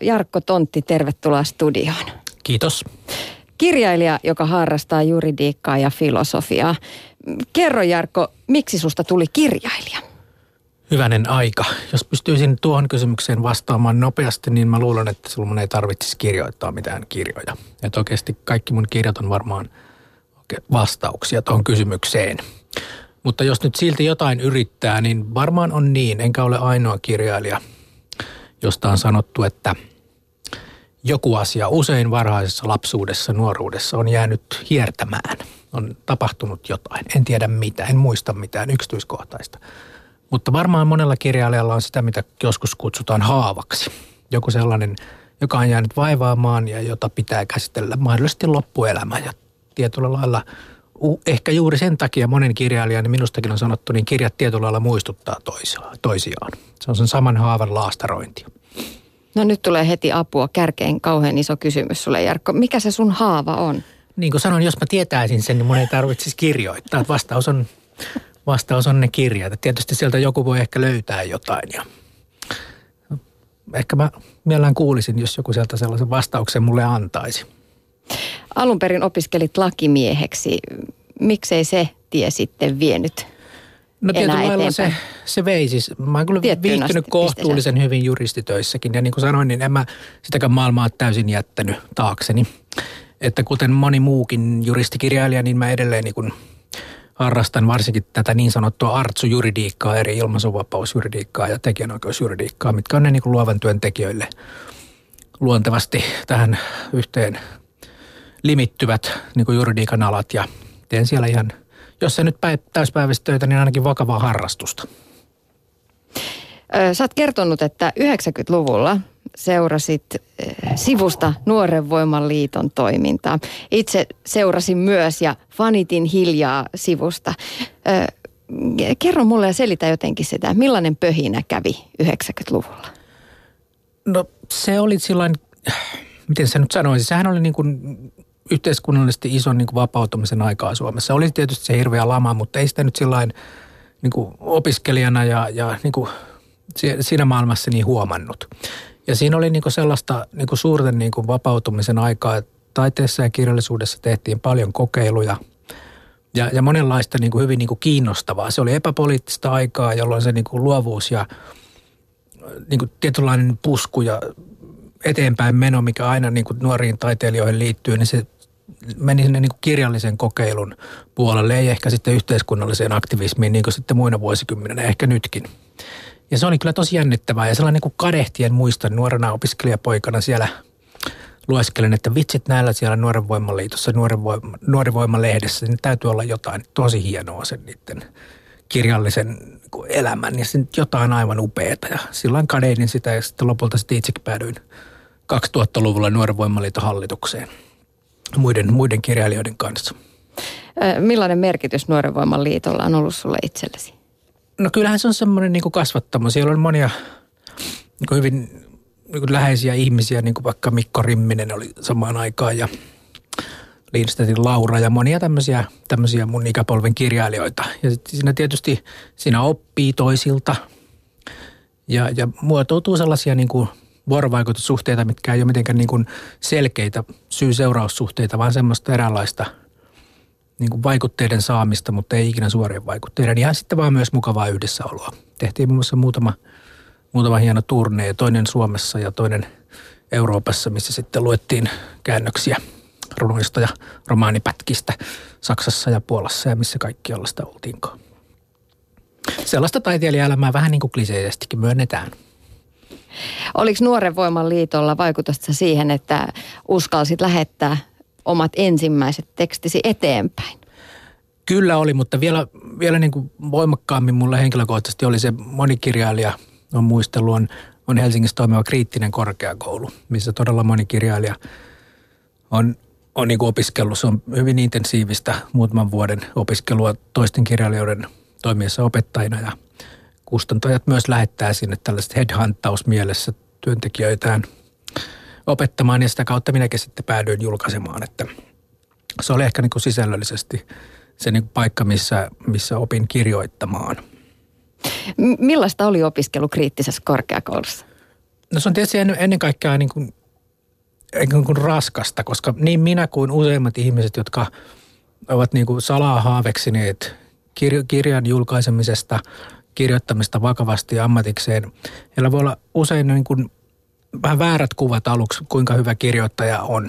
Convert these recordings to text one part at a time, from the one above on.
Jarkko Tontti, tervetuloa studioon. Kiitos. Kirjailija, joka harrastaa juridiikkaa ja filosofiaa. Kerro Jarkko, miksi susta tuli kirjailija? Hyvänen aika. Jos pystyisin tuohon kysymykseen vastaamaan nopeasti, niin mä luulen, että silloin ei tarvitsisi kirjoittaa mitään kirjoja. Et oikeasti kaikki mun kirjat on varmaan vastauksia tuohon kysymykseen. Mutta jos nyt silti jotain yrittää, niin varmaan on niin. Enkä ole ainoa kirjailija, josta on sanottu, että joku asia usein varhaisessa lapsuudessa, nuoruudessa on jäänyt hiertämään. On tapahtunut jotain. En tiedä mitä, en muista mitään yksityiskohtaista. Mutta varmaan monella kirjailijalla on sitä, mitä joskus kutsutaan haavaksi. Joku sellainen, joka on jäänyt vaivaamaan ja jota pitää käsitellä mahdollisesti loppuelämä. Ja tietyllä lailla, ehkä juuri sen takia monen kirjailijan, niin minustakin on sanottu, niin kirjat tietyllä lailla muistuttaa toisiaan. Se on sen saman haavan laastarointia. No nyt tulee heti apua kärkeen. Kauhean iso kysymys sulle, Jarkko. Mikä se sun haava on? Niin kuin sanoin, jos mä tietäisin sen, niin mun ei tarvitsisi kirjoittaa. Vastaus on ne kirjat. Tietysti sieltä joku voi ehkä löytää jotain. Ja ehkä mä mielellään kuulisin, jos joku sieltä sellaisen vastauksen mulle antaisi. Alun perin opiskelit lakimieheksi. Miksei se tie sitten vienyt enää eteenpäin? Se vei siis. Mä oon kyllä viihtynyt kohtuullisen hyvin juristitöissäkin. Ja niin kuin sanoin, niin en mä sitäkään maailmaa täysin jättänyt taakseni. Että kuten moni muukin juristikirjailija, niin mä edelleen niin kuin harrastan varsinkin tätä niin sanottua artsujuridiikkaa, eri ilmaisuvapausjuridiikkaa ja tekijänoikeusjuridiikkaa, mitkä on ne niin kuin luovan työn tekijöille luontevasti tähän yhteen limittyvät niin kuin juridiikan alat. Ja teen siellä ihan, jos ei nyt täyspäiväistä töitä, niin ainakin vakavaa harrastusta. Sä oot kertonut, että 90-luvulla seurasit sivusta Nuoren Voiman Liiton toimintaa. Itse seurasin myös ja fanitin hiljaa sivusta. Kerro mulle ja selitä jotenkin sitä, millainen pöhinä kävi 90-luvulla? No se oli silloin, miten sä nyt sanoisin, sehän oli niin kuin yhteiskunnallisesti ison niin kuin vapautumisen aikaa Suomessa. Oli tietysti se hirveä lama, mutta ei sitä nyt sillain niin kuin opiskelijana ja niin kuin siinä maailmassa niin huomannut. Ja siinä oli niinku sellaista niinku suurten niinku vapautumisen aikaa. Taiteessa ja kirjallisuudessa tehtiin paljon kokeiluja ja monenlaista niinku hyvin niinku kiinnostavaa. Se oli epäpoliittista aikaa, jolloin se niinku luovuus ja niinku tietynlainen pusku ja eteenpäin meno, mikä aina niinku nuoriin taiteilijoihin liittyy, niin se meni sinne niinku kirjallisen kokeilun puolelle. Ei ehkä sitten yhteiskunnalliseen aktivismiin niin kuin sitten muina vuosikymmeninä, ehkä nytkin. Ja se oli kyllä tosi jännittävää ja sellainen kuin kadehtien muistan nuorena opiskelijapoikana siellä lueskelen, että vitsit näillä siellä Nuoren Voiman Liitossa, Nuoren Voiman lehdessä, niin täytyy olla jotain tosi hienoa sen niiden kirjallisen elämän ja sen jotain aivan upeata. Ja silloin kadehdin sitä ja sitten lopulta sitten itsekin päädyin 2000-luvulla Nuoren Voiman Liiton hallitukseen muiden kirjailijoiden kanssa. Millainen merkitys Nuoren Voiman Liitolla on ollut sulle itsellesi? No kyllähän se on semmoinen niin kuin kasvattamo. Siellä on monia niin kuin hyvin niin kuin läheisiä ihmisiä, niin kuin vaikka Mikko Rimminen oli samaan aikaan ja Lindstedtin Laura ja monia tämmöisiä mun ikäpolven kirjailijoita. Ja sitten siinä tietysti siinä oppii toisilta ja muotoutuu sellaisia niin kuin vuorovaikutussuhteita, mitkä ei ole mitenkään niin kuin selkeitä syy-seuraussuhteita, vaan semmoista eräänlaista niin kuin vaikutteiden saamista, mutta ei ikinä suorien vaikutteiden. Ihan sitten vaan myös mukavaa yhdessäoloa. Tehtiin muun muassa muutama hieno turnee, toinen Suomessa ja toinen Euroopassa, missä sitten luettiin käännöksiä runoista ja romaanipätkistä Saksassa ja Puolassa ja missä kaikkialla sitä oltiinkaan. Sellaista taiteilijaelämää vähän niin kuin kliseisestikin myönnetään. Oliko Nuoren Voiman Liitolla vaikutusta siihen, että uskalsit lähettää omat ensimmäiset tekstisi eteenpäin? Kyllä oli, mutta vielä niin kuin voimakkaammin mulla henkilökohtaisesti oli se monikirjailija on Muistelu, on Helsingissä toimiva kriittinen korkeakoulu, missä todella monikirjailija on niin kuin opiskellut. Se on hyvin intensiivistä muutaman vuoden opiskelua toisten kirjailijoiden toimiessa opettajina ja kustantajat myös lähettää sinne tällaiset headhunttausmielessä työntekijöitään opettamaan ja sitä kautta minäkin sitten päädyin julkaisemaan, että se oli ehkä niin kuin sisällöllisesti se niin kuin paikka, missä opin kirjoittamaan. Millaista oli opiskelu kriittisessä korkeakoulussa? No se on tietysti ennen kaikkea niin kuin raskasta, koska niin minä kuin useimmat ihmiset, jotka ovat niin kuin salaa haaveksineet kirjan julkaisemisesta, kirjoittamista vakavasti ammatikseen, heillä voi olla usein niin kuin vähän väärät kuvat aluksi, kuinka hyvä kirjoittaja on.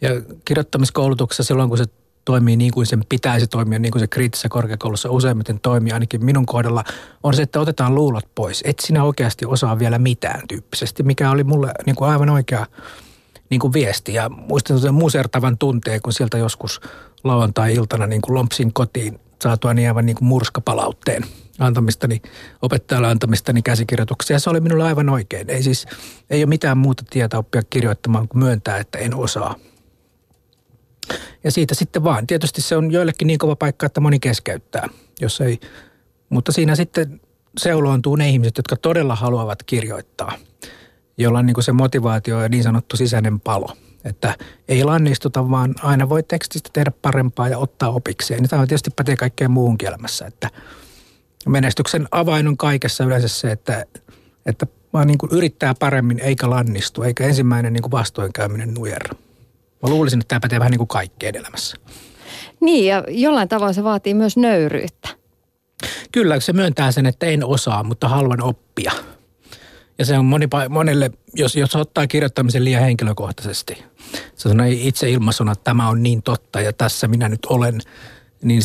Ja kirjoittamiskoulutuksessa silloin, kun se toimii niin kuin sen pitäisi toimia, niin kuin se kriittisessä korkeakoulussa useimmiten toimii, ainakin minun kohdalla, on se, että otetaan luulot pois. Et sinä oikeasti osaa vielä mitään tyyppisesti, mikä oli mulle niin kuin aivan oikea niin kuin viesti. Ja muistan sen musertavan tunteen, kun sieltä joskus lauantai-iltana niin kuin lompsin kotiin saatua niin aivan niin kuin murskapalautteen opettajalle antamistani käsikirjoituksia. Se oli minulle aivan oikein. Ei ole mitään muuta tietä oppia kirjoittamaan kuin myöntää, että en osaa. Ja siitä sitten vaan. Tietysti se on joillekin niin kova paikka, että moni keskeyttää, jos ei. Mutta siinä sitten seuloontuu ne ihmiset, jotka todella haluavat kirjoittaa, jolla on niin kuin se motivaatio ja niin sanottu sisäinen palo. Että ei lannistuta, vaan aina voi tekstistä tehdä parempaa ja ottaa opikseen. Ja tämä tietysti pätee kaikkeen muuhunkin elämässä, että menestyksen avain on kaikessa yleensä se, että vaan niin kuin yrittää paremmin eikä lannistu, eikä ensimmäinen niin kuin vastoinkäyminen nujerra. Mä luulisin, että tämä pätee vähän niin kuin kaikkeen elämässä. Niin, ja jollain tavalla se vaatii myös nöyryyttä. Kyllä, se myöntää sen, että en osaa, mutta haluan oppia. Ja se on monelle, jos ottaa kirjoittamisen liian henkilökohtaisesti, se on itse ilmaisuna, että tämä on niin totta ja tässä minä nyt olen, niin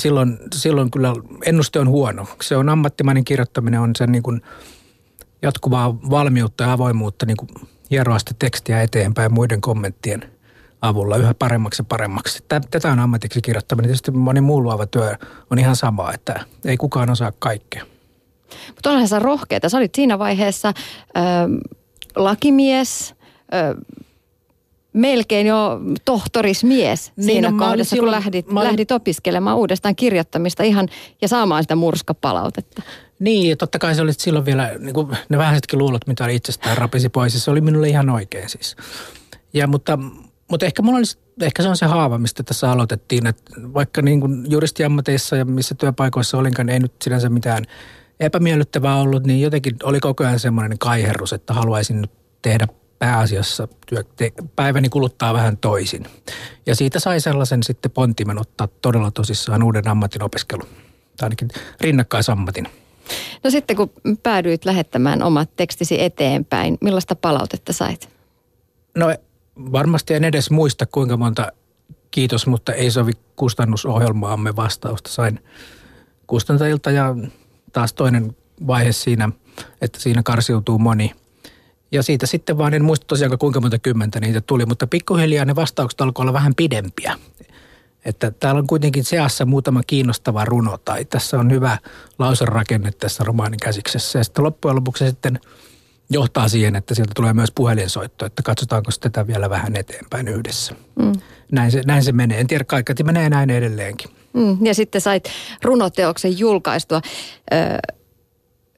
silloin kyllä ennuste on huono. Se on ammattimainen kirjoittaminen, on sen niin kuin jatkuvaa valmiutta ja avoimuutta niin kuin hieroa sitä tekstiä eteenpäin muiden kommenttien avulla yhä paremmaksi ja paremmaksi. Tätä on ammatiksi kirjoittaminen. Tietysti moni muu luova työ on ihan sama, että ei kukaan osaa kaikkea. Mutta onhan sä rohkeita. Sä olit siinä vaiheessa lakimies, melkein jo tohtorismies niin siinä kohdassa, kun lähdit opiskelemaan uudestaan kirjoittamista ihan ja saamaan sitä murskapalautetta. Niin, ja totta kai se oli silloin vielä, niin kuin ne vähäisetkin luulot, mitä itsestään rapisi pois, se oli minulle ihan oikein siis. Ja, mutta ehkä se on se haava, mistä tässä aloitettiin, että vaikka niin kuin juristiammateissa ja missä työpaikoissa olinkaan, ei nyt sinänsä mitään epämiellyttävää ollut, niin jotenkin oli koko ajan semmoinen kaiherrus, että haluaisin nyt tehdä pääasiassa päiväni kuluttaa vähän toisin. Ja siitä sai sellaisen sitten pontimen ottaa todella tosissaan uuden ammatin opiskelu, tai ainakin rinnakkaisammatin. No sitten kun päädyit lähettämään omat tekstisi eteenpäin, millaista palautetta sait? No varmasti en edes muista kuinka monta kiitos, mutta ei sovi kustannusohjelmaamme vastausta sain kustantajilta ja taas toinen vaihe siinä, että siinä karsiutuu moni. Ja siitä sitten vaan, en muista tosiaan kuinka monta kymmentä niitä tuli, mutta pikkuhiljaa ne vastaukset alkoi olla vähän pidempiä. Että täällä on kuitenkin seassa muutama kiinnostava runo tai tässä on hyvä lauserakenne tässä romaanin käsiksessä. Ja sitten loppujen lopuksi sitten johtaa siihen, että sieltä tulee myös puhelinsoitto, että katsotaanko tätä vielä vähän eteenpäin yhdessä. Mm. Näin se menee. En tiedä, kaikki menee näin edelleenkin. Ja sitten sait runoteoksen julkaistua.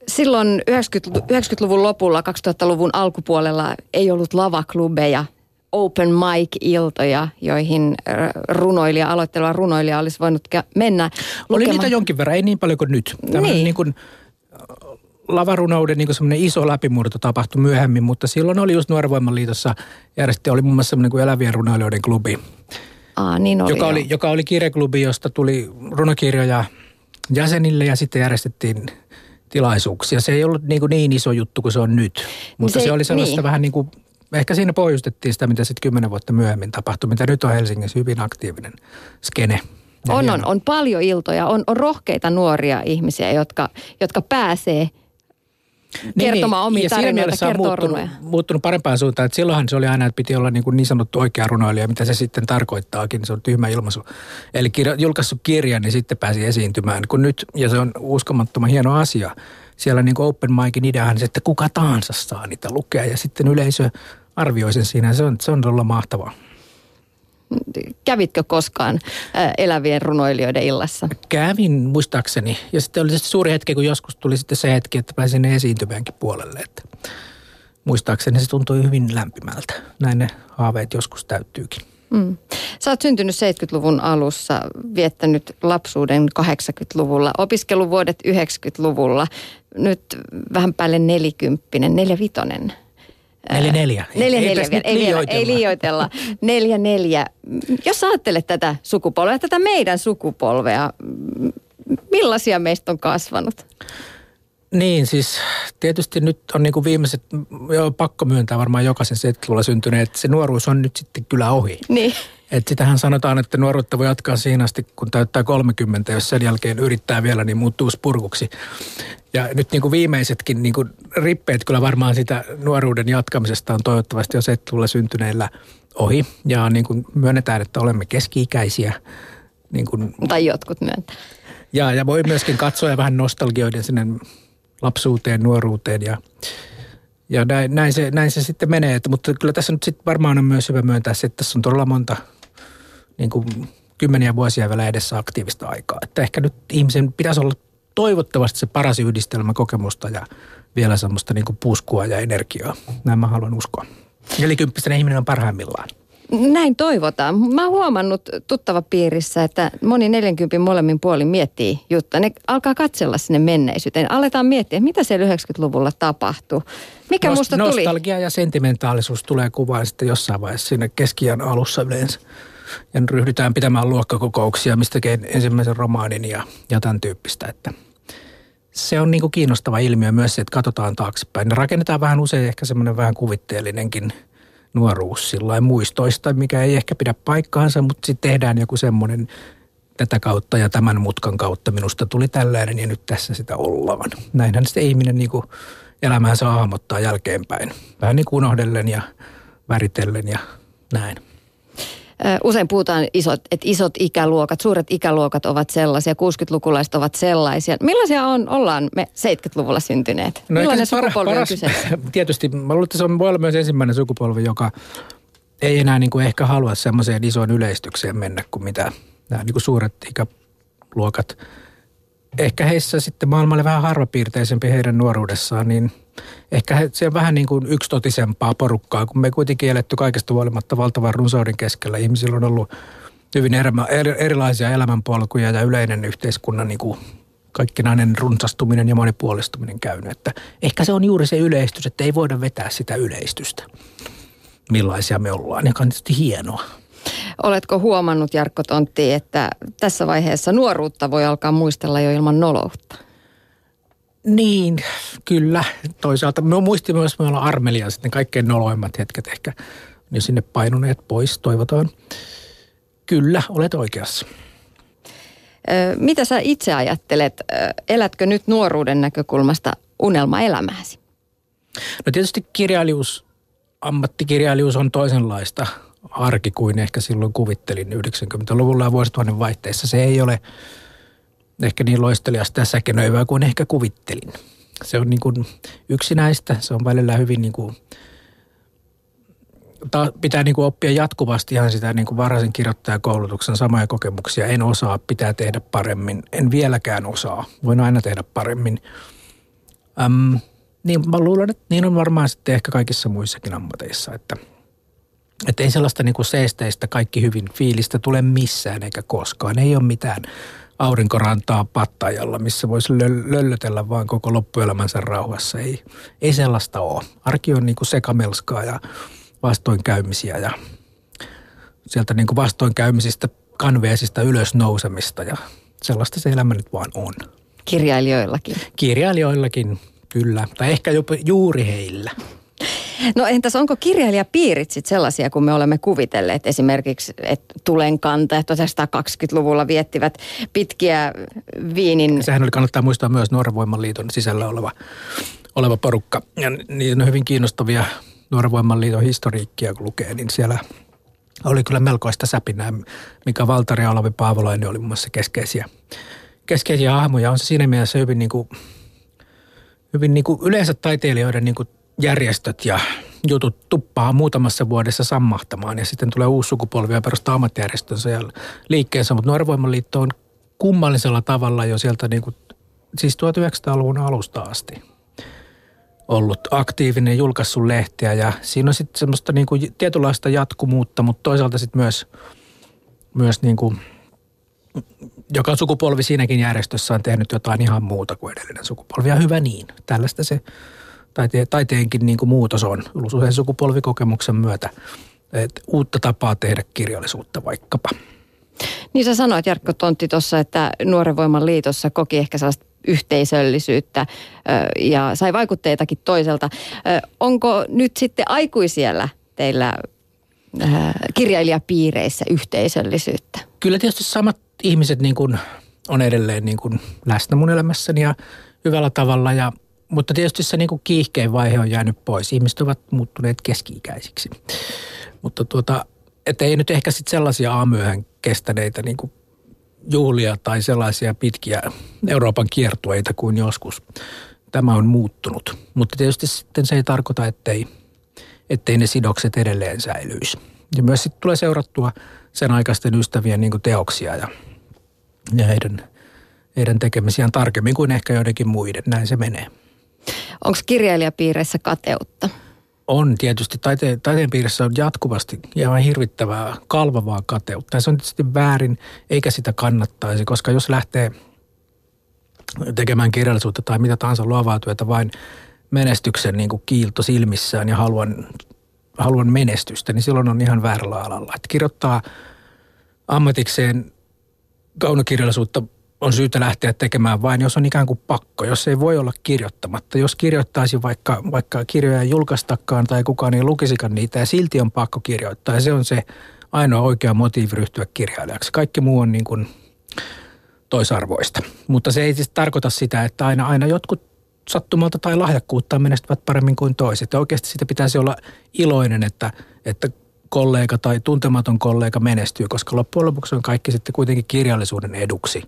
Silloin 90-luvun lopulla, 2000-luvun alkupuolella ei ollut lavaklubeja, open mic-iltoja, joihin aloitteleva runoilija olisi voinut mennä lukemaan. Oli niitä jonkin verran, ei niin paljon kuin nyt. Niin kuin lavarunouden niin kuin semmoinen iso läpimurto tapahtui myöhemmin, mutta silloin oli just Nuoren Voiman Liitossa järjestetty, oli muun muassa semmoinen kuin elävien runoilijoiden klubi. Niin oli, joka oli kirjaklubi, josta tuli runokirjoja jäsenille ja sitten järjestettiin tilaisuuksia. Se ei ollut niin iso juttu kuin se on nyt, mutta se oli sellaista vähän niin kuin, ehkä siinä pohjustettiin sitä, mitä sitten 10 vuotta myöhemmin tapahtui, mitä nyt on Helsingissä hyvin aktiivinen skene. On paljon iltoja, on rohkeita nuoria ihmisiä, jotka pääsee kertomaan omia tarinoita, kertoo runoja. Ja muuttunut parempaan suuntaan, että silloinhan se oli aina, että piti olla niin sanottu oikea runoilija, mitä se sitten tarkoittaakin, se on tyhmä ilmaisu. Eli julkaissut kirja, niin sitten pääsi esiintymään, kun nyt, ja se on uskomattoman hieno asia, siellä niin kuin open micin ideahan se, että kuka tahansa saa niitä lukea, ja sitten yleisö arvioi sen siinä, se on todella mahtavaa. Kävitkö koskaan elävien runoilijoiden illassa? Kävin muistaakseni. Ja sitten oli se suuri hetki, kun joskus tuli sitten se hetki, että pääsin esiintymäänkin puolelle. Että muistaakseni se tuntui hyvin lämpimältä. Näin ne haaveet joskus täyttyykin. Sä oot syntynyt 70-luvun alussa, viettänyt lapsuuden 80-luvulla, opiskeluvuodet 90-luvulla. Nyt vähän päälle 40, 45. 4-4. 4-4 vielä, ei liioitella. 4-4. Jos ajattelet tätä sukupolvea, tätä meidän sukupolvea, millaisia meistä on kasvanut? Niin, siis tietysti nyt on niin kuin viimeiset, pakko myöntää varmaan jokaisen 70-luvulla syntyneet, että se nuoruus on nyt sitten kyllä ohi. Niin. Että sitähän sanotaan, että nuoruutta voi jatkaa siinä asti, kun täyttää 30, jos sen jälkeen yrittää vielä, niin muuttuu spurkuksi. Ja nyt niin kuin viimeisetkin niin kuin rippeet kyllä varmaan sitä nuoruuden jatkamisesta on toivottavasti jo 70-luvulla syntyneillä ohi. Ja niin kuin myönnetään, että olemme keski-ikäisiä. Niin kuin... Tai jotkut myöntää. Ja voi myöskin katsoa ja vähän nostalgioiden sinne lapsuuteen, nuoruuteen ja näin se sitten menee. Että, mutta kyllä tässä nyt sitten varmaan on myös hyvä myöntää se, että tässä on todella monta niin kuin kymmeniä vuosia vielä edessä aktiivista aikaa. Että ehkä nyt ihmisen pitäisi olla toivottavasti se paras yhdistelmä kokemusta ja vielä semmoista niin kuin puskua ja energiaa. Näin mä haluan uskoa. 40-vuotias ihminen on parhaimmillaan. Näin toivotaan. Mä oon huomannut tuttava piirissä, että moni 40 molemmin puolin miettii juttua. Ne alkaa katsella sinne menneisyyteen. Aletaan miettiä, mitä se 90-luvulla tapahtui. Mikä musta tuli? Nostalgia ja sentimentaalisuus tulee kuvaan sitten jossain vaiheessa siinä keskiään alussa yleensä. Ja ryhdytään pitämään luokkakokouksia, mistäkin ensimmäisen romaanin ja tämän tyyppistä. Että se on niin kuin kiinnostava ilmiö myös se, että katsotaan taaksepäin. Ne rakennetaan vähän usein ehkä semmoinen vähän kuvitteellinenkin nuoruus sillain muistoista, mikä ei ehkä pidä paikkaansa, mutta sitten tehdään joku semmoinen tätä kautta ja tämän mutkan kautta minusta tuli tällainen ja nyt tässä sitä ollaan. Näinhän sitten ihminen niin kuin elämäänsä hahmottaa jälkeenpäin. Vähän niin kuin unohdellen ja väritellen ja näin. Usein puhutaan, että isot ikäluokat, suuret ikäluokat ovat sellaisia, 60-lukulaiset ovat sellaisia. Millaisia ollaan me 70-luvulla syntyneet? No millainen sukupolvi on kyseessä? Tietysti, mä luulen, että se voi olla myös ensimmäinen sukupolvi, joka ei enää niin kuin ehkä halua semmoiseen isoon yleistykseen mennä kuin mitä nämä niin kuin suuret ikäluokat. Ehkä heissä sitten maailmalle vähän harvapiirteisempi heidän nuoruudessaan, niin ehkä se on vähän niin kuin yksitotisempaa porukkaa, kun me kuitenkin eletty kaikesta huolimatta valtavan runsauden keskellä. Ihmisillä on ollut hyvin erilaisia elämänpolkuja ja yleinen yhteiskunnan niin kuin kaikkinainen runsastuminen ja monipuolistuminen käynyt. Että ehkä se on juuri se yleistys, että ei voida vetää sitä yleistystä, millaisia me ollaan, joka on tietysti hienoa. Oletko huomannut, Jarkko Tontti, että tässä vaiheessa nuoruutta voi alkaa muistella jo ilman noloutta? Niin, kyllä. Toisaalta me muistin myös, me ollaan armeliaan sitten kaikkein noloimmat hetket ehkä. Ja sinne painuneet pois, toivotaan. Kyllä, olet oikeassa. Mitä sä itse ajattelet? Elätkö nyt nuoruuden näkökulmasta unelmaelämääsi? No tietysti kirjailijuus, ammattikirjailijuus on toisenlaista arki kuin ehkä silloin kuvittelin 90-luvulla ja vuosituhannen vaihteessa. Se ei ole ehkä niin loistelijasta ja säkenöivää kuin ehkä kuvittelin. Se on niin kuin yksinäistä, se on välillä hyvin niin kuin, pitää niin kuin oppia jatkuvasti ihan sitä niin kuin varhaisen kirjoittajakoulutuksen samoja kokemuksia. En osaa, pitää tehdä paremmin, en vieläkään osaa, voin aina tehdä paremmin. Niin mä luulen, että niin on varmaan sitten ehkä kaikissa muissakin ammateissa, että ei sellaista niin kuin seesteistä kaikki hyvin fiilistä tule missään eikä koskaan. Ei ole mitään aurinkorantaa Pattajalla, missä voisi löllötellä vaan koko loppuelämänsä rauhassa. Ei sellaista ole. Arki on niin kuin sekamelskaa ja vastoinkäymisiä ja sieltä niin kuin vastoinkäymisistä kanveesista ylös nousemista ja sellaista se elämä nyt vaan on. Kirjailijoillakin. Kirjailijoillakin, kyllä. Tai ehkä jopa juuri heillä. No entäs onko kirjailijapiirit sitten sellaisia, kun me olemme kuvitelleet esimerkiksi, että tulenkantajat 1920-luvulla viettivät pitkiä viinin... Sehän oli, kannattaa muistaa myös Nuoren Voiman Liiton sisällä oleva porukka. Ja niin on hyvin kiinnostavia Nuoren Voiman Liiton historiikkia, kun lukee, niin siellä oli kyllä melkoista säpinää. Mika Waltari ja Olavi Paavolainen oli muun muassa keskeisiä hahmoja. On se siinä mielessä hyvin niin kuin yleensä taiteilijoiden... Niin kuin järjestöt ja jutut tuppaa muutamassa vuodessa sammahtamaan ja sitten tulee uusi sukupolvi ja perustaa ammattijärjestönsä ja liikkeensä. Mutta Nuoren Voiman Liitto on kummallisella tavalla jo sieltä niin kuin, siis 1900-luvun alusta asti ollut aktiivinen, julkaissut lehtiä ja siinä on sitten semmoista niin kuin tietynlaista jatkumuutta, mutta toisaalta sitten myös niin kuin, joka sukupolvi siinäkin järjestössä on tehnyt jotain ihan muuta kuin edellinen sukupolvi ja hyvä niin, tällaista se taiteenkin niin kuin muutos on usein sukupolvikokemuksen myötä. Että uutta tapaa tehdä kirjallisuutta vaikkapa. Niin sä sanoit, Jarkko Tontti, tuossa, että Nuoren Voiman liitossa koki ehkä sellaista yhteisöllisyyttä ja sai vaikutteitakin toiselta. Onko nyt sitten aikuisiellä teillä kirjailijapiireissä yhteisöllisyyttä? Kyllä tietysti samat ihmiset niin kuin on edelleen niin kuin läsnä mun elämässäni ja hyvällä tavalla, ja, mutta tietysti se niin kuin kiihkein vaihe on jäänyt pois. Ihmiset ovat muuttuneet keski-ikäisiksi. Mutta että ei nyt ehkä sitten sellaisia aamuyöhön kestäneitä niin kuin juhlia tai sellaisia pitkiä Euroopan kiertueita kuin joskus. Tämä on muuttunut, mutta tietysti sitten se ei tarkoita, ettei ne sidokset edelleen säilyisi. Ja myös sitten tulee seurattua sen aikaisten ystävien niin kuin teoksia ja heidän tekemisiään tarkemmin kuin ehkä joidenkin muiden. Näin se menee. Onko kirjailijapiireissä kateutta? On tietysti. Taiteen piirissä on jatkuvasti ihan hirvittävää, kalvavaa kateutta. Ja se on tietysti väärin, eikä sitä kannattaisi, koska jos lähtee tekemään kirjallisuutta tai mitä tahansa luovaa työtä vain menestyksen niin kuin kiilto silmissään ja haluan menestystä, niin silloin on ihan väärällä alalla. Että kirjoittaa ammatikseen kaunokirjallisuutta on syytä lähteä tekemään vain, jos on ikään kuin pakko, jos ei voi olla kirjoittamatta. Jos kirjoittaisi vaikka kirjoja ei julkaistakaan tai kukaan ei lukisikaan niitä ja silti on pakko kirjoittaa. Ja se on se ainoa oikea motiivi ryhtyä kirjailijaksi. Kaikki muu on niin kuin toisarvoista. Mutta se ei siis tarkoita sitä, että aina jotkut sattumalta tai lahjakkuuttaan menestyvät paremmin kuin toiset. Ja oikeasti siitä pitäisi olla iloinen, että kollega tai tuntematon kollega menestyy, koska loppujen lopuksi on kaikki sitten kuitenkin kirjallisuuden eduksi.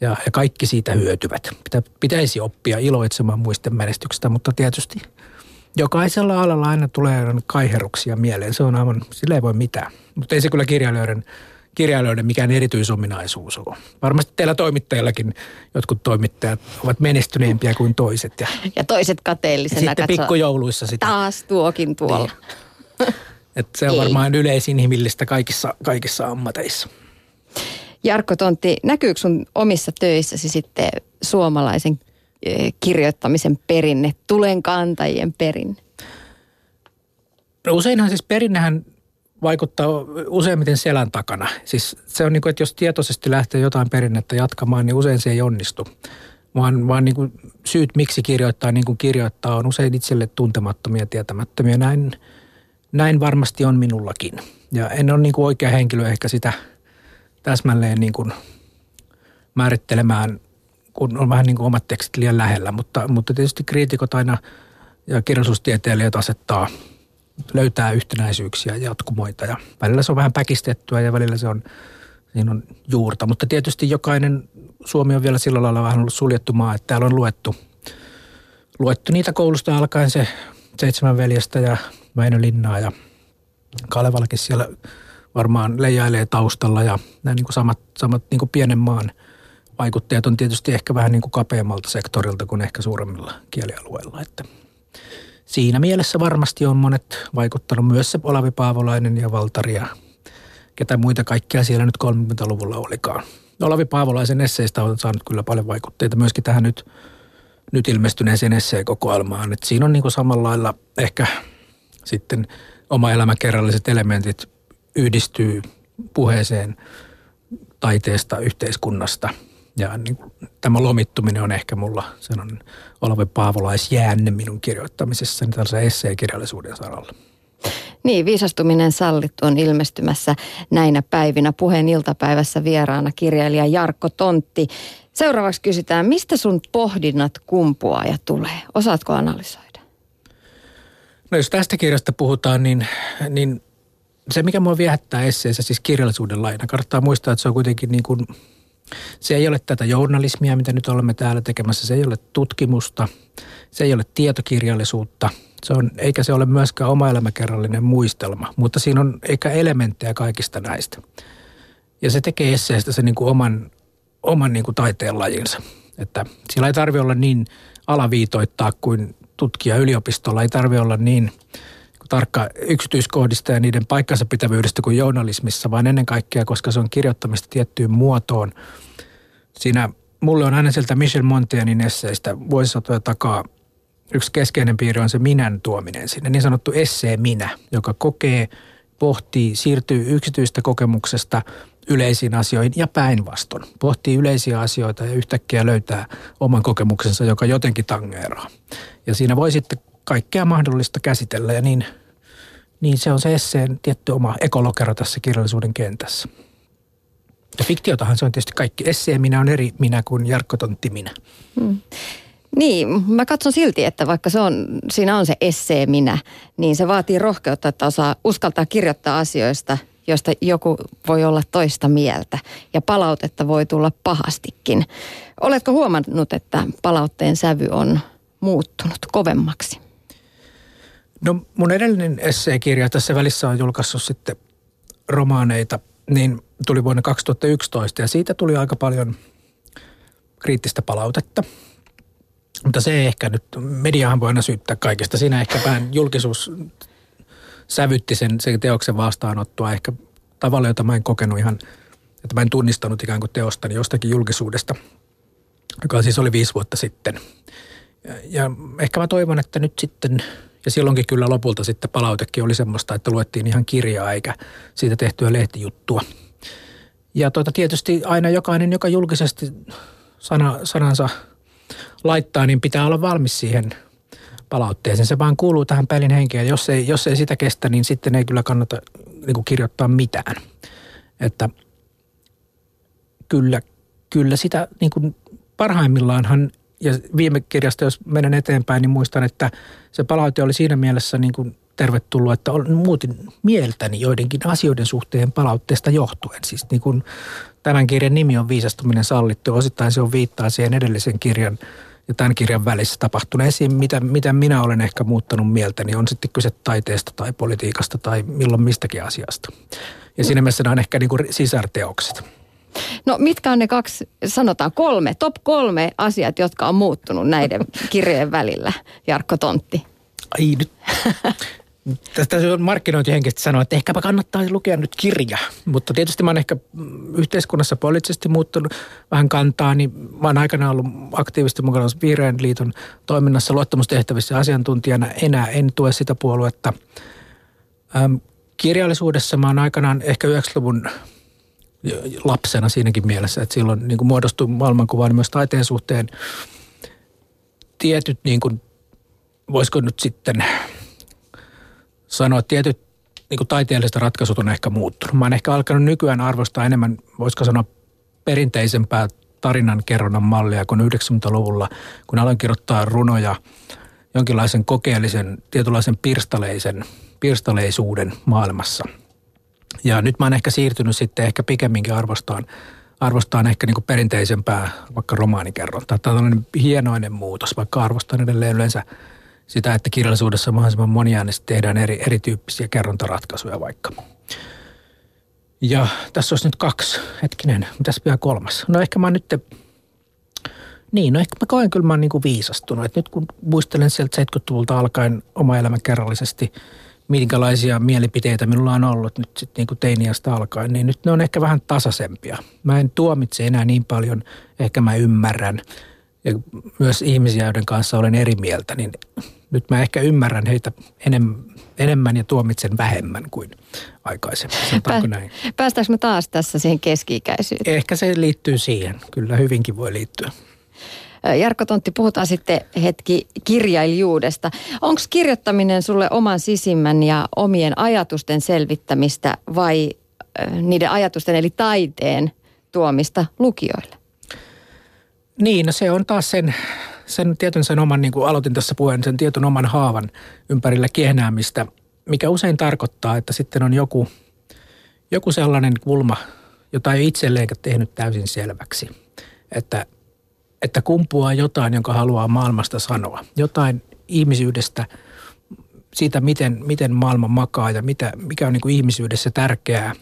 Ja kaikki siitä hyötyvät. Pitäisi oppia iloitsemaan muisten menestyksestä, mutta tietysti jokaisella alalla aina tulee kaiheruksia mieleen. Se on aivan, sillä ei voi mitään. Mutta ei se kyllä kirjailijoiden mikään erityisominaisuus on. Varmasti teillä toimittajillakin jotkut toimittajat ovat menestyneempiä kuin toiset. Ja toiset kateellisena katsoo. Sitten pikkujouluissa sitä. Taas tuokin tuolla. Niin. Että se on varmaan yleisinhimillistä kaikissa ammateissa. Jarkko Tontti, näkyykö sun omissa töissäsi sitten suomalaisen kirjoittamisen perinne, tulenkantajien perinne? No useinhan siis perinnehän vaikuttaa useimmiten selän takana. Siis se on niin kuin, että jos tietoisesti lähtee jotain perinnettä jatkamaan, niin usein se ei onnistu. Vaan niin kuin syyt, miksi kirjoittaa niin kuin kirjoittaa, on usein itselle tuntemattomia, tietämättömiä. Näin varmasti on minullakin. Ja en ole niin kuin oikea henkilö ehkä sitä täsmälleen niin kuin määrittelemään, kun on vähän niin kuin omat tekstit liian lähellä. Mutta tietysti kriitikot aina ja kirjallisuustieteilijät löytää yhtenäisyyksiä ja jatkumoita. Ja välillä se on vähän päkistettyä ja välillä siinä on juurta. Mutta tietysti Suomi on vielä sillä lailla vähän ollut suljettu maa, että täällä on luettu niitä koulusta alkaen se Seitsemän veljestä ja Väinö Linnaa ja Kalevalakin siellä varmaan leijailee taustalla, ja nämä niin kuin samat niin kuin pienen maan vaikuttajat on tietysti ehkä vähän niin kuin kapeammalta sektorilta kuin ehkä suuremmilla kielialueilla. Että siinä mielessä varmasti on monet vaikuttanut, myös se Olavi Paavolainen ja Waltari ja ketä muita kaikkia siellä nyt 30-luvulla olikaan. Olavi Paavolaisen esseistä on saanut kyllä paljon vaikutteita myöskin tähän nyt ilmestyneeseen esseekokoelmaan. Että siinä on niin kuin samalla lailla ehkä sitten oma elämäkerralliset elementit yhdistyy puheeseen taiteesta, yhteiskunnasta. Ja niin kuin tämä lomittuminen on ehkä mulla, sen on Olavi Paavolaisjäänne minun kirjoittamisessani tällaisen esseekirjallisuuden saralla. Niin, Viisastuminen sallittu on ilmestymässä näinä päivinä. Puheen iltapäivässä vieraana kirjailija Jarkko Tontti. Seuraavaksi kysytään, mistä sun pohdinnat kumpuaa ja tulee? Osaatko analysoida? No jos tästä kirjasta puhutaan, niin se mikä mua viehättää esseessä, siis kirjallisuuden laina. Kannattaa muistaa, että se on kuitenkin niin kuin, se ei ole tätä journalismia, mitä nyt olemme täällä tekemässä. Se ei ole tutkimusta, se ei ole tietokirjallisuutta. Eikä se ole myöskään oma elämäkerrallinen muistelma, mutta siinä on eikä elementtejä kaikista näistä. Ja se tekee esseestä se niin kuin oman niin kuin taiteen lajinsa. Että siellä ei tarvitse olla niin alaviitoittaa kuin tutkija yliopistolla. Ei tarvitse olla niin tarkka yksityiskohdista ja niiden paikkansa pitävyydestä kuin journalismissa, vaan ennen kaikkea, koska se on kirjoittamista tiettyyn muotoon. Siinä mulle on aina sieltä Michel Montaignen esseistä vuosisatoja takaa yksi keskeinen piirre on se minän tuominen sinne, niin sanottu essee-minä, joka kokee, pohtii, siirtyy yksityistä kokemuksesta yleisiin asioihin ja päinvastoin. Pohtii yleisiä asioita ja yhtäkkiä löytää oman kokemuksensa, joka jotenkin tangeeraa. Ja siinä voi sitten kaikkea mahdollista käsitellä ja niin se on se esseen tietty oma ekolokero tässä kirjallisuuden kentässä. Ja fiktiotahan se on tietysti kaikki. Essee-minä on eri minä kuin Jarkko Tontti minä. Hmm. Niin, mä katson silti, että vaikka siinä on se essee-minä, niin se vaatii rohkeutta, että osaa uskaltaa kirjoittaa asioista, joista joku voi olla toista mieltä. Ja palautetta voi tulla pahastikin. Oletko huomannut, että palautteen sävy on muuttunut kovemmaksi? No mun edellinen esseekirja, tässä välissä on julkaissut sitten romaaneita, niin tuli vuonna 2011 ja siitä tuli aika paljon kriittistä palautetta. Mutta se ei ehkä nyt, mediahan voi aina syyttää kaikesta. Siinä ehkä vähän julkisuus sävytti sen teoksen vastaanottoa ehkä tavalla, jota mä en kokenut ihan, että mä en tunnistanut ikään kuin teostani jostakin julkisuudesta, joka siis oli 5 vuotta sitten. Ja ehkä mä toivon, että nyt sitten, ja silloinkin kyllä lopulta sitten palautekin oli semmoista, että luettiin ihan kirjaa eikä siitä tehtyä lehtijuttua. Ja tietysti aina jokainen, joka julkisesti sanansa laittaa, niin pitää olla valmis siihen palautteeseen. Se vaan kuuluu tähän pelin henkeen. Jos ei sitä kestä, niin sitten ei kyllä kannata niin kuin kirjoittaa mitään. Että kyllä sitä niin kuin parhaimmillaanhan, ja viime kirjasta, jos menen eteenpäin, niin muistan, että se palaute oli siinä mielessä niin kuin tervetullut, että olen muutin mieltäni joidenkin asioiden suhteen palautteesta johtuen. Siis niin kuin tämän kirjan nimi on Viisastuminen sallittu, osittain se on viittaa siihen edellisen kirjan ja tämän kirjan välissä tapahtuneisiin, mitä minä olen ehkä muuttanut mieltäni, niin on sitten kyse taiteesta tai politiikasta tai milloin mistäkin asiasta. Ja siinä mielessä nämä on ehkä niin kuin sisarteokset. No mitkä on ne 3, top 3 asiat, jotka on muuttunut näiden kirjojen välillä, Jarkko Tontti? Ai nyt. Tästä on markkinointihenkisesti sanoa, että ehkäpä kannattaa lukea nyt kirja. Mutta tietysti mä oon ehkä yhteiskunnassa poliittisesti muuttunut vähän kantaa, niin mä oon aikanaan ollut aktiivisesti mukana Vihreän liiton toiminnassa luottamustehtävissä asiantuntijana. Enää en tue sitä puoluetta. Kirjallisuudessa mä oon aikanaan ehkä 90-luvun lapsena siinäkin mielessä, että silloin niin kuin muodostui maailmankuvaan niin myös taiteen suhteen tietyt niin kuin, voisiko nyt sitten sanoa, että tietyt niin kuin taiteelliset ratkaisut on ehkä muuttunut. Mä oon ehkä alkanut nykyään arvostaa enemmän, voisiko sanoa, perinteisempää tarinankerronnan mallia kuin 90-luvulla, kun aloin kirjoittaa runoja jonkinlaisen kokeellisen, tietynlaisen pirstaleisuuden maailmassa. Ja nyt mä oon ehkä siirtynyt sitten ehkä pikemminkin arvostaan ehkä niin kuin perinteisempää vaikka romaanikerrontaa. Tämä on tällainen hienoinen muutos, vaikka arvostan edelleen yleensä sitä, että kirjallisuudessa mahdollisimman moniäänestä tehdään erityyppisiä kerrontaratkaisuja vaikka. Ja tässä olisi nyt 2, hetkinen, mitäs vielä 3? No ehkä mä nyt, ehkä mä koen kyllä mä oon niin kuin viisastunut. Et nyt kun muistelen sieltä 70-luvulta alkaen oma elämä kerrallisesti, minkälaisia mielipiteitä minulla on ollut nyt sitten niin kuin teiniästä alkaen, niin nyt ne on ehkä vähän tasaisempia. Mä en tuomitse enää niin paljon, ehkä mä ymmärrän. Ja myös ihmisiä, joiden kanssa olen eri mieltä, niin nyt mä ehkä ymmärrän heitä enemmän ja tuomitsen vähemmän kuin aikaisemmin. Sanotaanko näin? Päästäänkö me taas tässä siihen keski-ikäisyyteen? Ehkä se liittyy siihen. Kyllä hyvinkin voi liittyä. Jarkko Tontti, puhutaan sitten hetki kirjailijuudesta. Onko kirjoittaminen sulle oman sisimmän ja omien ajatusten selvittämistä vai niiden ajatusten eli taiteen tuomista lukijoille? Niin, no se on taas sen oman, niin kuin aloitin tässä puheen, sen tietyn oman haavan ympärillä kiehnäämistä, mikä usein tarkoittaa, että sitten on joku sellainen kulma, jota ei itselleen tehnyt täysin selväksi, että kumpuaa jotain, jonka haluaa maailmasta sanoa. Jotain ihmisyydestä, siitä miten maailma makaa ja mikä on niin kuin ihmisyydessä tärkeää.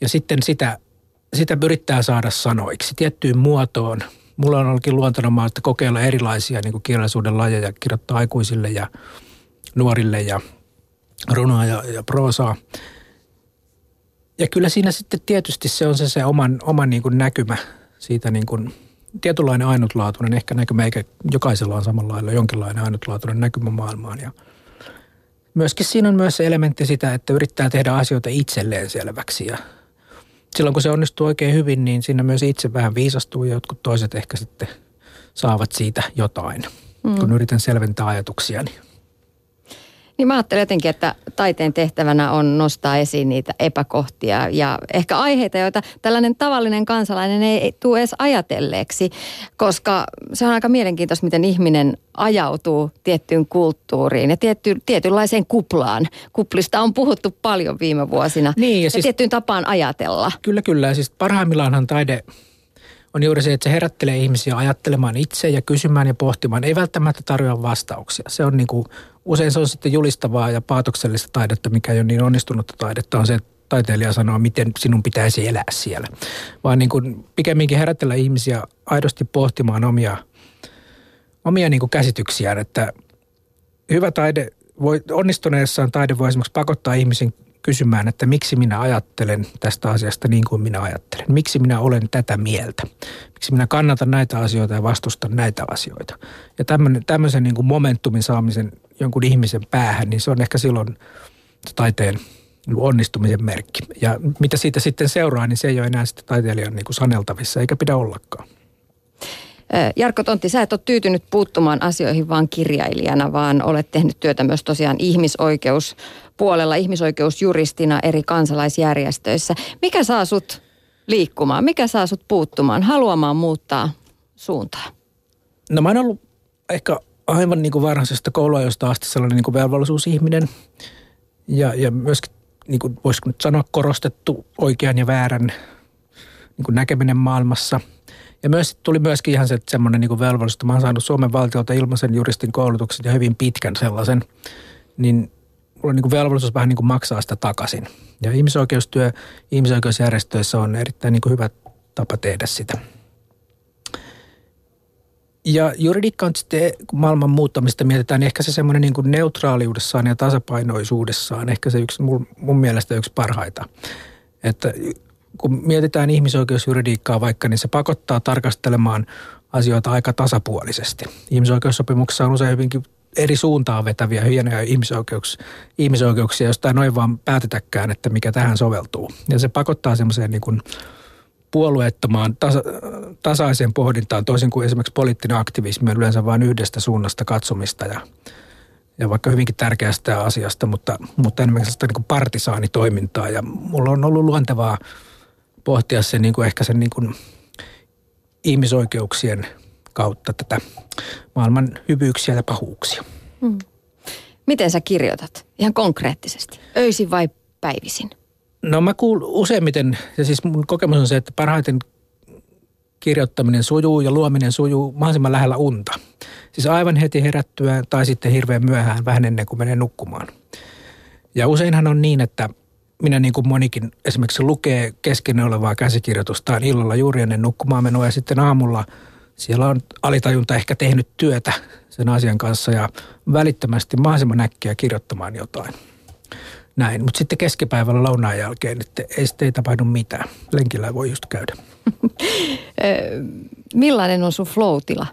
Ja sitten sitä yrittää saada sanoiksi tiettyyn muotoon. Mulla on ollutkin luontonomaa, että kokeilla erilaisia niin kuin kirjallisuuden lajeja, kirjoittaa aikuisille ja nuorille ja runoa ja proosaa. Ja kyllä siinä sitten tietysti se on se oman niin kuin näkymä siitä niin kuin tietynlainen ainutlaatuinen ehkä näkymä, eikä jokaisella on samalla lailla jonkinlainen ainutlaatuinen näkymä maailmaan. Ja myöskin siinä on myös se elementti sitä, että yrittää tehdä asioita itselleen selväksi. Ja silloin kun se onnistuu oikein hyvin, niin siinä myös itse vähän viisastuu ja jotkut toiset ehkä sitten saavat siitä jotain, kun yritän selventää ajatuksiani. Niin mä ajattelen jotenkin, että taiteen tehtävänä on nostaa esiin niitä epäkohtia ja ehkä aiheita, joita tällainen tavallinen kansalainen ei tule edes ajatelleeksi, koska se on aika mielenkiintoista, miten ihminen ajautuu tiettyyn kulttuuriin ja tietynlaiseen kuplaan. Kuplista on puhuttu paljon viime vuosina niin, ja siis, tiettyyn tapaan ajatella. Kyllä. Siis parhaimmillaanhan taide on juuri se, että se herättelee ihmisiä ajattelemaan itse ja kysymään ja pohtimaan. Ei välttämättä tarjoa vastauksia. Se on niin kuin, usein se on sitten julistavaa ja paatoksellista taidetta, mikä ei ole niin onnistunutta taidetta, on se, että taiteilija sanoo, miten sinun pitäisi elää siellä. Vaan niin kuin pikemminkin herätellä ihmisiä aidosti pohtimaan omia niin kuin käsityksiään, että hyvä taide, onnistuneessaan taide voi esimerkiksi pakottaa ihmisen kysymään, että miksi minä ajattelen tästä asiasta niin kuin minä ajattelen. Miksi minä olen tätä mieltä? Miksi minä kannatan näitä asioita ja vastustan näitä asioita? Ja tämmöisen niin kuin momentumin saamisen jonkun ihmisen päähän, niin se on ehkä silloin taiteen onnistumisen merkki. Ja mitä siitä sitten seuraa, niin se ei ole enää sitten taiteilijan niin kuin saneltavissa, eikä pidä ollakaan. Jarkko Tontti, sä et ole tyytynyt puuttumaan asioihin vaan kirjailijana, vaan olet tehnyt työtä myös tosiaan ihmisoikeuspuolella, ihmisoikeusjuristina eri kansalaisjärjestöissä. Mikä saa sut liikkumaan? Mikä saa sut puuttumaan, haluamaan muuttaa suuntaa? No mä oon ollut ehkä aivan niin kuin varhaisesta kouluajosta asti sellainen niin kuin velvollisuusihminen ja myöskin, niin kuin voisiko nyt sanoa, korostettu oikean ja väärän niin kuin näkeminen maailmassa. Ja myös tuli myöskin ihan se semmoinen niin kuin velvollisuus, että mä oon saanut Suomen valtiolta ilmaisen juristin koulutuksen ja hyvin pitkän sellaisen, niin mulla on niin kuin velvollisuus vähän niin kuin maksaa sitä takaisin. Ja ihmisoikeustyö ihmisoikeusjärjestöissä on erittäin niin kuin hyvä tapa tehdä sitä. Ja juridiikka on sitten, kun maailman muuttamista mietitään, niin ehkä se semmoinen niin kuin neutraaliudessaan ja tasapainoisuudessaan, ehkä se yksi, mun mielestä yksi parhaita, että kun mietitään ihmisoikeusjuridiikkaa vaikka, niin se pakottaa tarkastelemaan asioita aika tasapuolisesti. Ihmisoikeussopimuksessa on usein hyvinkin eri suuntaan vetäviä hienoja ihmisoikeuksia, josta ei noin vaan päätetäkään, että mikä tähän soveltuu. Ja se pakottaa semmoiseen niin kuin puolueettomaan tasaiseen pohdintaan, toisin kuin esimerkiksi poliittinen aktivismi on yleensä vain yhdestä suunnasta katsomista ja vaikka hyvinkin tärkeästä asiasta, mutta enemmän sellaista niin kuin partisaanitoimintaa. Ja mulla on ollut luontevaa pohtia sen niin kuin ehkä sen niin kuin ihmisoikeuksien kautta tätä maailman hyvyyksiä ja pahuuksia. Hmm. Miten sä kirjoitat ihan konkreettisesti? Öisin vai päivisin? No mä kuulun useimmiten, ja siis mun kokemus on se, että parhaiten kirjoittaminen sujuu ja luominen sujuu mahdollisimman lähellä unta. Siis aivan heti herättyä tai sitten hirveän myöhään vähän ennen kuin menee nukkumaan. Ja useinhan on niin, että minä niin kuin monikin esimerkiksi lukee kesken olevaa käsikirjoitustaan illalla juuri ennen nukkumaan menoa ja sitten aamulla siellä on alitajunta ehkä tehnyt työtä sen asian kanssa ja välittömästi mahdollisimman äkkiä kirjoittamaan jotain. Näin, mutta sitten keskipäivällä lounaan jälkeen, että ei tapahdu mitään. Lenkillä voi just käydä. Millainen on sun flow-tila?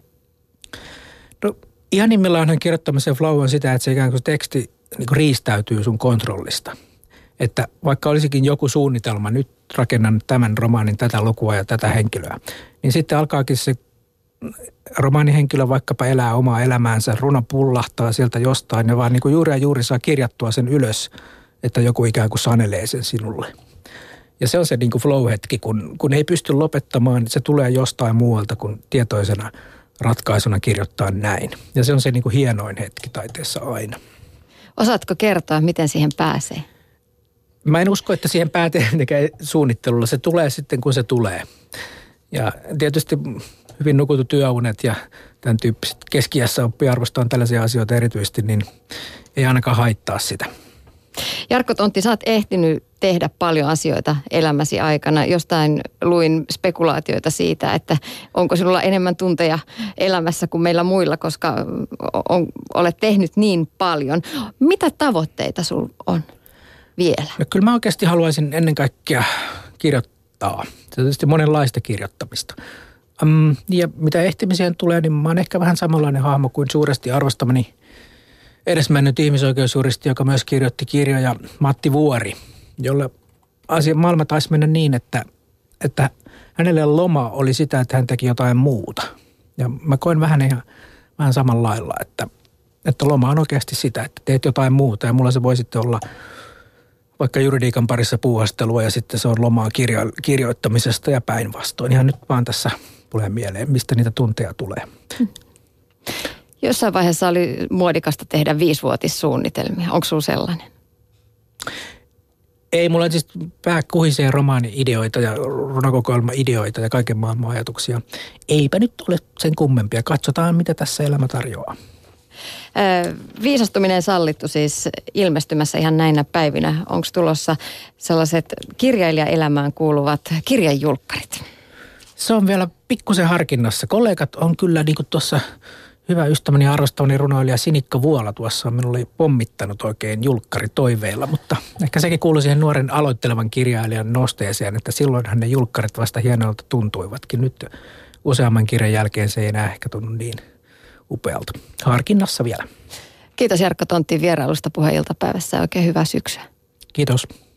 No ihanimmillaan kirjoittamisen flow on sitä, että se ikään kuin teksti niin kuin riistäytyy sun kontrollista. Että vaikka olisikin joku suunnitelma, nyt rakennan tämän romaanin tätä lukua ja tätä henkilöä, niin sitten alkaakin se romaanihenkilö vaikkapa elää omaa elämäänsä, runo pullahtaa sieltä jostain ja vaan niin kuin juuri ja juuri saa kirjattua sen ylös, että joku ikään kuin sanelee sen sinulle. Ja se on se niin kuin flow-hetki, kun ei pysty lopettamaan, se tulee jostain muualta kuin tietoisena ratkaisuna kirjoittaa näin. Ja se on se niin kuin hienoin hetki taiteessa aina. Osaatko kertoa, miten siihen pääsee? Mä en usko, että siihen pääsee suunnittelulla. Se tulee sitten, kun se tulee. Ja tietysti hyvin nukutut työunet ja tämän tyyppiset keski-iässä oppiarvostaan tällaisia asioita erityisesti, niin ei ainakaan haittaa sitä. Jarkko Tontti, sä oot ehtinyt tehdä paljon asioita elämäsi aikana. Jostain luin spekulaatioita siitä, että onko sinulla enemmän tunteja elämässä kuin meillä muilla, koska olet tehnyt niin paljon. Mitä tavoitteita sulla on vielä? No, kyllä mä oikeasti haluaisin ennen kaikkea kirjoittaa. Tietysti monenlaista kirjoittamista. Ja mitä ehtimiseen tulee, niin mä oon ehkä vähän samanlainen hahmo kuin suuresti arvostamani edesmennyt ihmisoikeusjuristi, joka myös kirjoitti kirjoja, Matti Vuori, jolle asia maailma taisi mennä niin, että hänelle loma oli sitä, että hän teki jotain muuta. Ja mä koen vähän samanlailla, että loma on oikeasti sitä, että teet jotain muuta ja mulla se voi sitten olla vaikka juridiikan parissa puuhastelua ja sitten se on lomaa kirjoittamisesta ja päinvastoin. Ihan nyt vaan tässä tulee mieleen, mistä niitä tunteja tulee. Jossain vaiheessa oli muodikasta tehdä 5-vuotissuunnitelmia. Onko sinulla sellainen? Ei, mulla on siis pääkuhiseen romaani-ideoita ja runokokoelma-ideoita ja kaiken maailman ajatuksia. Eipä nyt ole sen kummempia. Katsotaan, mitä tässä elämä tarjoaa. Viisastuminen sallittu siis ilmestymässä ihan näinä päivinä. Onko tulossa sellaiset kirjailijaelämään kuuluvat kirjanjulkkarit? Se on vielä pikkusen harkinnassa. Kollegat on kyllä niin kuin tuossa hyvä ystäväni ja arvostamani runoilija Sinikka Vuola tuossa on minulle pommittanut oikein julkkaritoiveilla, mutta ehkä sekin kuului siihen nuoren aloittelevan kirjailijan nosteeseen, että silloinhan ne julkkarit vasta hienolta tuntuivatkin. Nyt useamman kirjan jälkeen se ei enää ehkä tunnu niin upealta. Harkinnassa vielä. Kiitos Jarkko Tontin vierailusta Puheen Iltapäivässä. Oikein hyvää syksyä. Kiitos.